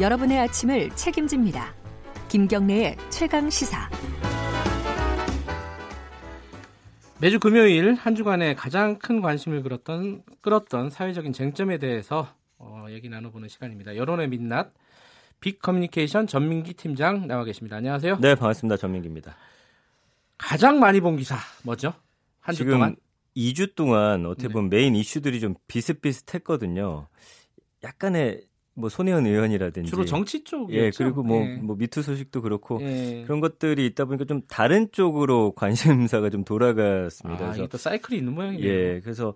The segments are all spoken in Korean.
여러분의 아침을 책임집니다. 김경래의 최강시사. 매주 금요일 한 주간에 가장 큰 관심을 끌었던 사회적인 쟁점에 대해서 얘기 나눠보는 시간입니다. 여론의 민낯, 빅커뮤니케이션 전민기 팀장 나와 계십니다. 안녕하세요. 네, 반갑습니다. 전민기입니다. 가장 많이 본 기사 뭐죠? 한 주 동안? 2주 동안 어떻게 보면 메인 이슈들이 좀 비슷비슷했거든요. 약간의 뭐 손혜원 의원이라든지 주로 정치 쪽이었죠. 예, 그리고 뭐 미투 소식도 그렇고 그런 것들이 있다 보니까 좀 다른 쪽으로 관심사가 좀 돌아갔습니다. 아, 이게 또 사이클이 있는 모양이에요. 예, 그래서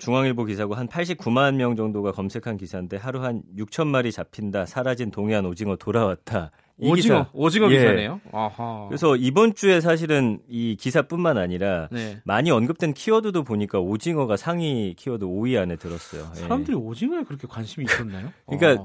중앙일보 기사고 한 89만 명 정도가 검색한 기사인데 하루 한 6천 마리 잡힌다. 사라진 동해안 오징어 돌아왔다. 오징어 예. 기사네요. 아하. 그래서 이번 주에 사실은 이 기사뿐만 아니라 많이 언급된 키워드도 보니까 오징어가 상위 키워드 5위 안에 들었어요. 사람들이 오징어에 그렇게 관심이 있었나요? 그러니까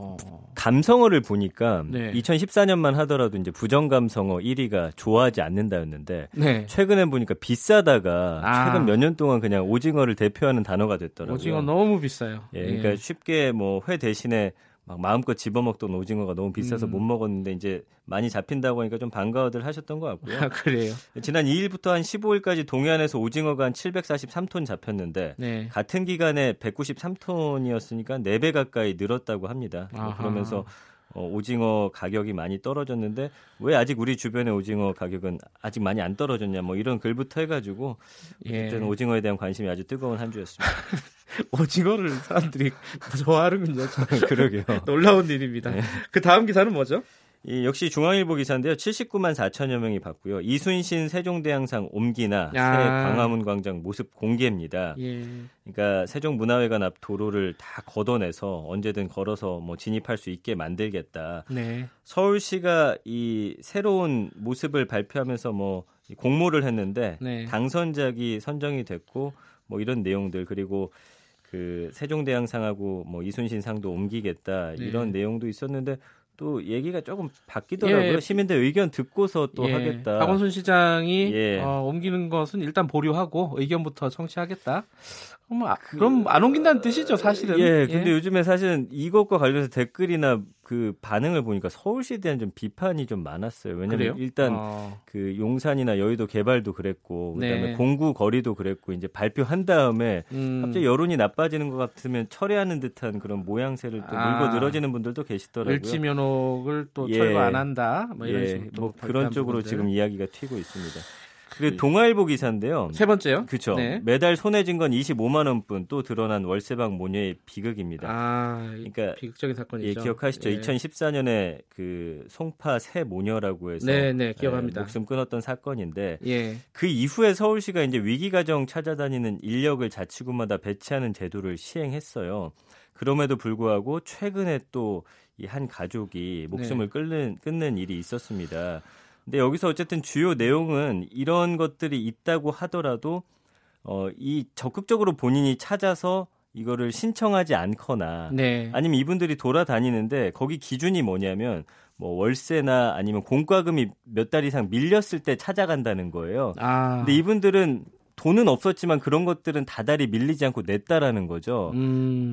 감성어를 보니까 2014년만 하더라도 이제 부정감성어 1위가 좋아하지 않는다였는데 최근에 보니까 비싸다가 최근 몇 년 동안 그냥 오징어를 대표하는 단어가 됐더라고요. 오징어 너무 비싸요. 예, 그러니까 쉽게 뭐 회 대신에 막 마음껏 집어먹던 오징어가 너무 비싸서 못 먹었는데 이제 많이 잡힌다고 하니까 좀 반가워들 하셨던 것 같고요. 아, 그래요? 지난 2일부터 한 15일까지 동해안에서 오징어가 한 743톤 잡혔는데 같은 기간에 193톤이었으니까 4배 가까이 늘었다고 합니다. 아하. 그러면서 오징어 가격이 많이 떨어졌는데 왜 아직 우리 주변의 오징어 가격은 아직 많이 안 떨어졌냐 뭐 이런 글부터 해가지고 어쨌든 오징어에 대한 관심이 아주 뜨거운 한 주였습니다. 오징어를 사람들이 좋아하는군요. 그러게요. 놀라운 일입니다. 그 다음 기사는 뭐죠? 역시 중앙일보 기사인데요. 79만 4천여 명이 봤고요. 이순신 세종대왕상 옮기나 새 광화문광장 모습 공개입니다. 그러니까 세종문화회관 앞 도로를 다 걷어내서 언제든 걸어서 뭐 진입할 수 있게 만들겠다. 서울시가 이 새로운 모습을 발표하면서 뭐 공모를 했는데 당선작이 선정이 됐고 뭐 이런 내용들 그리고 그 세종대왕상하고 뭐 이순신 상도 옮기겠다 이런 내용도 있었는데 또 얘기가 조금 바뀌더라고요. 시민들 의견 듣고서 또 하겠다. 박원순 시장이 옮기는 것은 일단 보류하고 의견부터 청취하겠다. 그럼 안 옮긴다는 뜻이죠, 사실은. 근데 요즘에 사실은 이것과 관련해서 댓글이나 그 반응을 보니까 서울시에 대한 좀 비판이 좀 많았어요. 왜냐면 그래요? 일단 그 용산이나 여의도 개발도 그랬고 그다음에 공구 거리도 그랬고 이제 발표한 다음에 갑자기 여론이 나빠지는 것 같으면 철회하는 듯한 그런 모양새를 또 물고 늘어지는 분들도 계시더라고요. 을지면옥을 또 철거 안 한다. 뭐 이런 식으로 뭐 그런 쪽으로 부분들. 지금 이야기가 튀고 있습니다. 그 동아일보 기사인데요. 세 번째요? 그렇죠. 매달 손해진 건 25만 원뿐 또 드러난 월세방 모녀의 비극입니다. 그러니까 비극적인 사건이죠. 기억하시죠? 2014년에 그 송파 새 모녀라고 해서 기억합니다. 목숨 끊었던 사건인데 그 이후에 서울시가 이제 위기 가정 찾아다니는 인력을 자치구마다 배치하는 제도를 시행했어요. 그럼에도 불구하고 최근에 또 이 한 가족이 목숨을 끊는 일이 있었습니다. 근데 여기서 어쨌든 주요 내용은 이런 것들이 있다고 하더라도 이 적극적으로 본인이 찾아서 이거를 신청하지 않거나 아니면 이분들이 돌아다니는데 거기 기준이 뭐냐면 뭐 월세나 아니면 공과금이 몇 달 이상 밀렸을 때 찾아간다는 거예요. 근데 이분들은 돈은 없었지만 그런 것들은 다달이 밀리지 않고 냈다라는 거죠.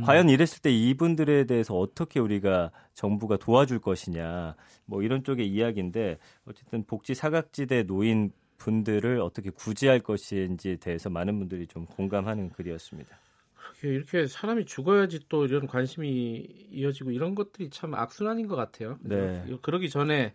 과연 이랬을 때 이분들에 대해서 어떻게 우리가 정부가 도와줄 것이냐 뭐 이런 쪽의 이야기인데 어쨌든 복지 사각지대 노인 분들을 어떻게 구제할 것인지에 대해서 많은 분들이 좀 공감하는 글이었습니다. 이렇게 사람이 죽어야지 또 이런 관심이 이어지고 이런 것들이 참 악순환인 것 같아요. 그러기 전에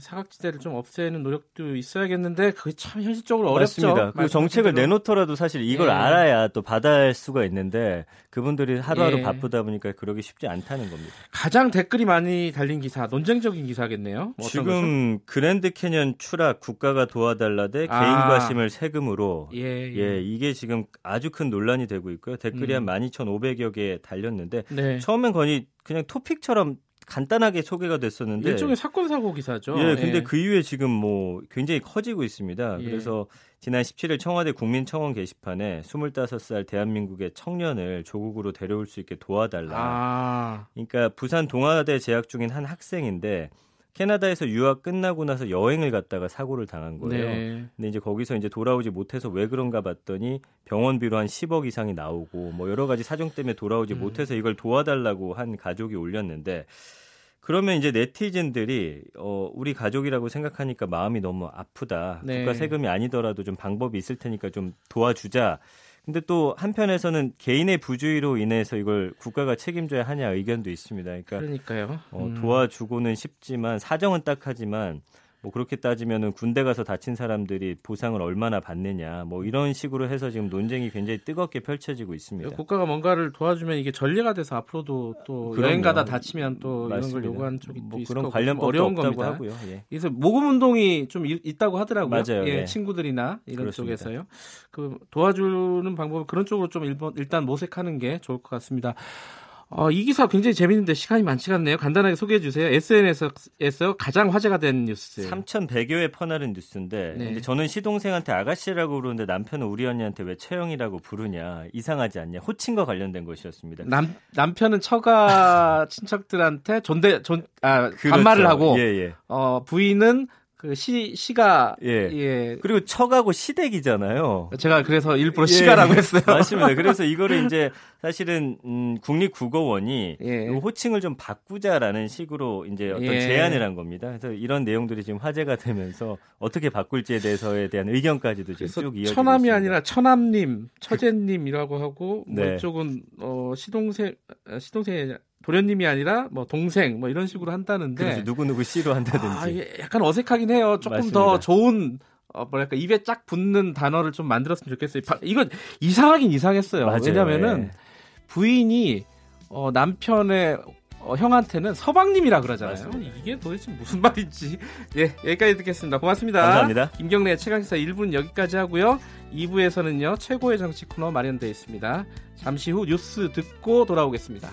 사각지대를 좀 없애는 노력도 있어야겠는데 그게 참 현실적으로 어렵죠. 맞습니다. 그리고 정책을 내놓더라도 사실 이걸 알아야 또 받아할 수가 있는데 그분들이 하루하루 바쁘다 보니까 그러기 쉽지 않다는 겁니다. 가장 댓글이 많이 달린 기사, 논쟁적인 기사겠네요. 뭐 지금 그랜드 캐니언 추락 국가가 도와달라되 개인과심을 세금으로 이게 지금 아주 큰 논란이 되고 있고요. 댓글이 한 12,500여 개 달렸는데 처음엔 그냥 토픽처럼 간단하게 소개가 됐었는데 일종의 사건 사고 기사죠. 근데 그 이후에 지금 뭐 굉장히 커지고 있습니다. 그래서 지난 17일 청와대 국민청원 게시판에 25살 대한민국의 청년을 조국으로 데려올 수 있게 도와달라. 그러니까 부산 동아대 재학 중인 한 학생인데 캐나다에서 유학 끝나고 나서 여행을 갔다가 사고를 당한 거예요. 근데 이제 거기서 이제 돌아오지 못해서 왜 그런가 봤더니 병원비로 한 10억 이상이 나오고 뭐 여러 가지 사정 때문에 돌아오지 못해서 이걸 도와달라고 한 가족이 올렸는데 그러면 이제 네티즌들이 우리 가족이라고 생각하니까 마음이 너무 아프다. 네. 국가 세금이 아니더라도 좀 방법이 있을 테니까 좀 도와주자. 근데 또 한편에서는 개인의 부주의로 인해서 이걸 국가가 책임져야 하냐 의견도 있습니다. 그러니까요. 도와주고는 싶지만 사정은 딱하지만 뭐 그렇게 따지면은 군대 가서 다친 사람들이 보상을 얼마나 받느냐 뭐 이런 식으로 해서 지금 논쟁이 굉장히 뜨겁게 펼쳐지고 있습니다. 국가가 뭔가를 도와주면 이게 전례가 돼서 앞으로도 또 여행 가다 다치면 또 맞습니다. 이런 걸 요구하는 쪽이 뭐 있을 그런 관련법도 어려운 겁니다. 하고요. 예. 그래서 모금 운동이 좀 있다고 하더라고요. 맞아요. 예, 예. 친구들이나 이런 그렇습니다. 쪽에서요. 그 도와주는 방법 그런 쪽으로 좀 일단 모색하는 게 좋을 것 같습니다. 이 기사 굉장히 재밌는데 시간이 많지가 않네요. 간단하게 소개해 주세요. SNS에서 가장 화제가 된 뉴스. 3,100여 회 퍼나른 뉴스인데 네. 근데 저는 시동생한테 아가씨라고 부르는데 남편은 우리 언니한테 왜 채영이라고 부르냐. 이상하지 않냐. 호칭과 관련된 것이었습니다. 남편은 처가 친척들한테 그렇죠. 반말을 하고 예. 부인은 그 시가 예. 그리고 처가고 시댁이잖아요. 제가 그래서 일부러 시가라고 했어요. 맞습니다. 그래서 이거를 이제 사실은 국립국어원이 호칭을 좀 바꾸자라는 식으로 이제 어떤 제안을 한 겁니다. 그래서 이런 내용들이 지금 화제가 되면서 어떻게 바꿀지에 대한 의견까지도 지금 쭉 이어지고 있습니다. 처남이 아니라 처남님, 처제님이라고 하고 뭐 이쪽은 시동생 도련님이 아니라 뭐 동생 뭐 이런 식으로 한다는데 그래서 누구누구 씨로 한다든지 약간 어색하긴 해요. 조금 맞습니다. 더 좋은 뭐랄까 입에 쫙 붙는 단어를 좀 만들었으면 좋겠어요. 이건 이상하긴 이상했어요. 맞아요. 왜냐면은 부인이 남편의 형한테는 서방님이라 그러잖아요. 맞습니다. 이게 도대체 무슨 말인지 예 여기까지 듣겠습니다. 고맙습니다. 감사합니다. 김경래의 최강시사 1부는 여기까지 하고요. 2부에서는요 최고의 정치 코너 마련되어 있습니다. 잠시 후 뉴스 듣고 돌아오겠습니다.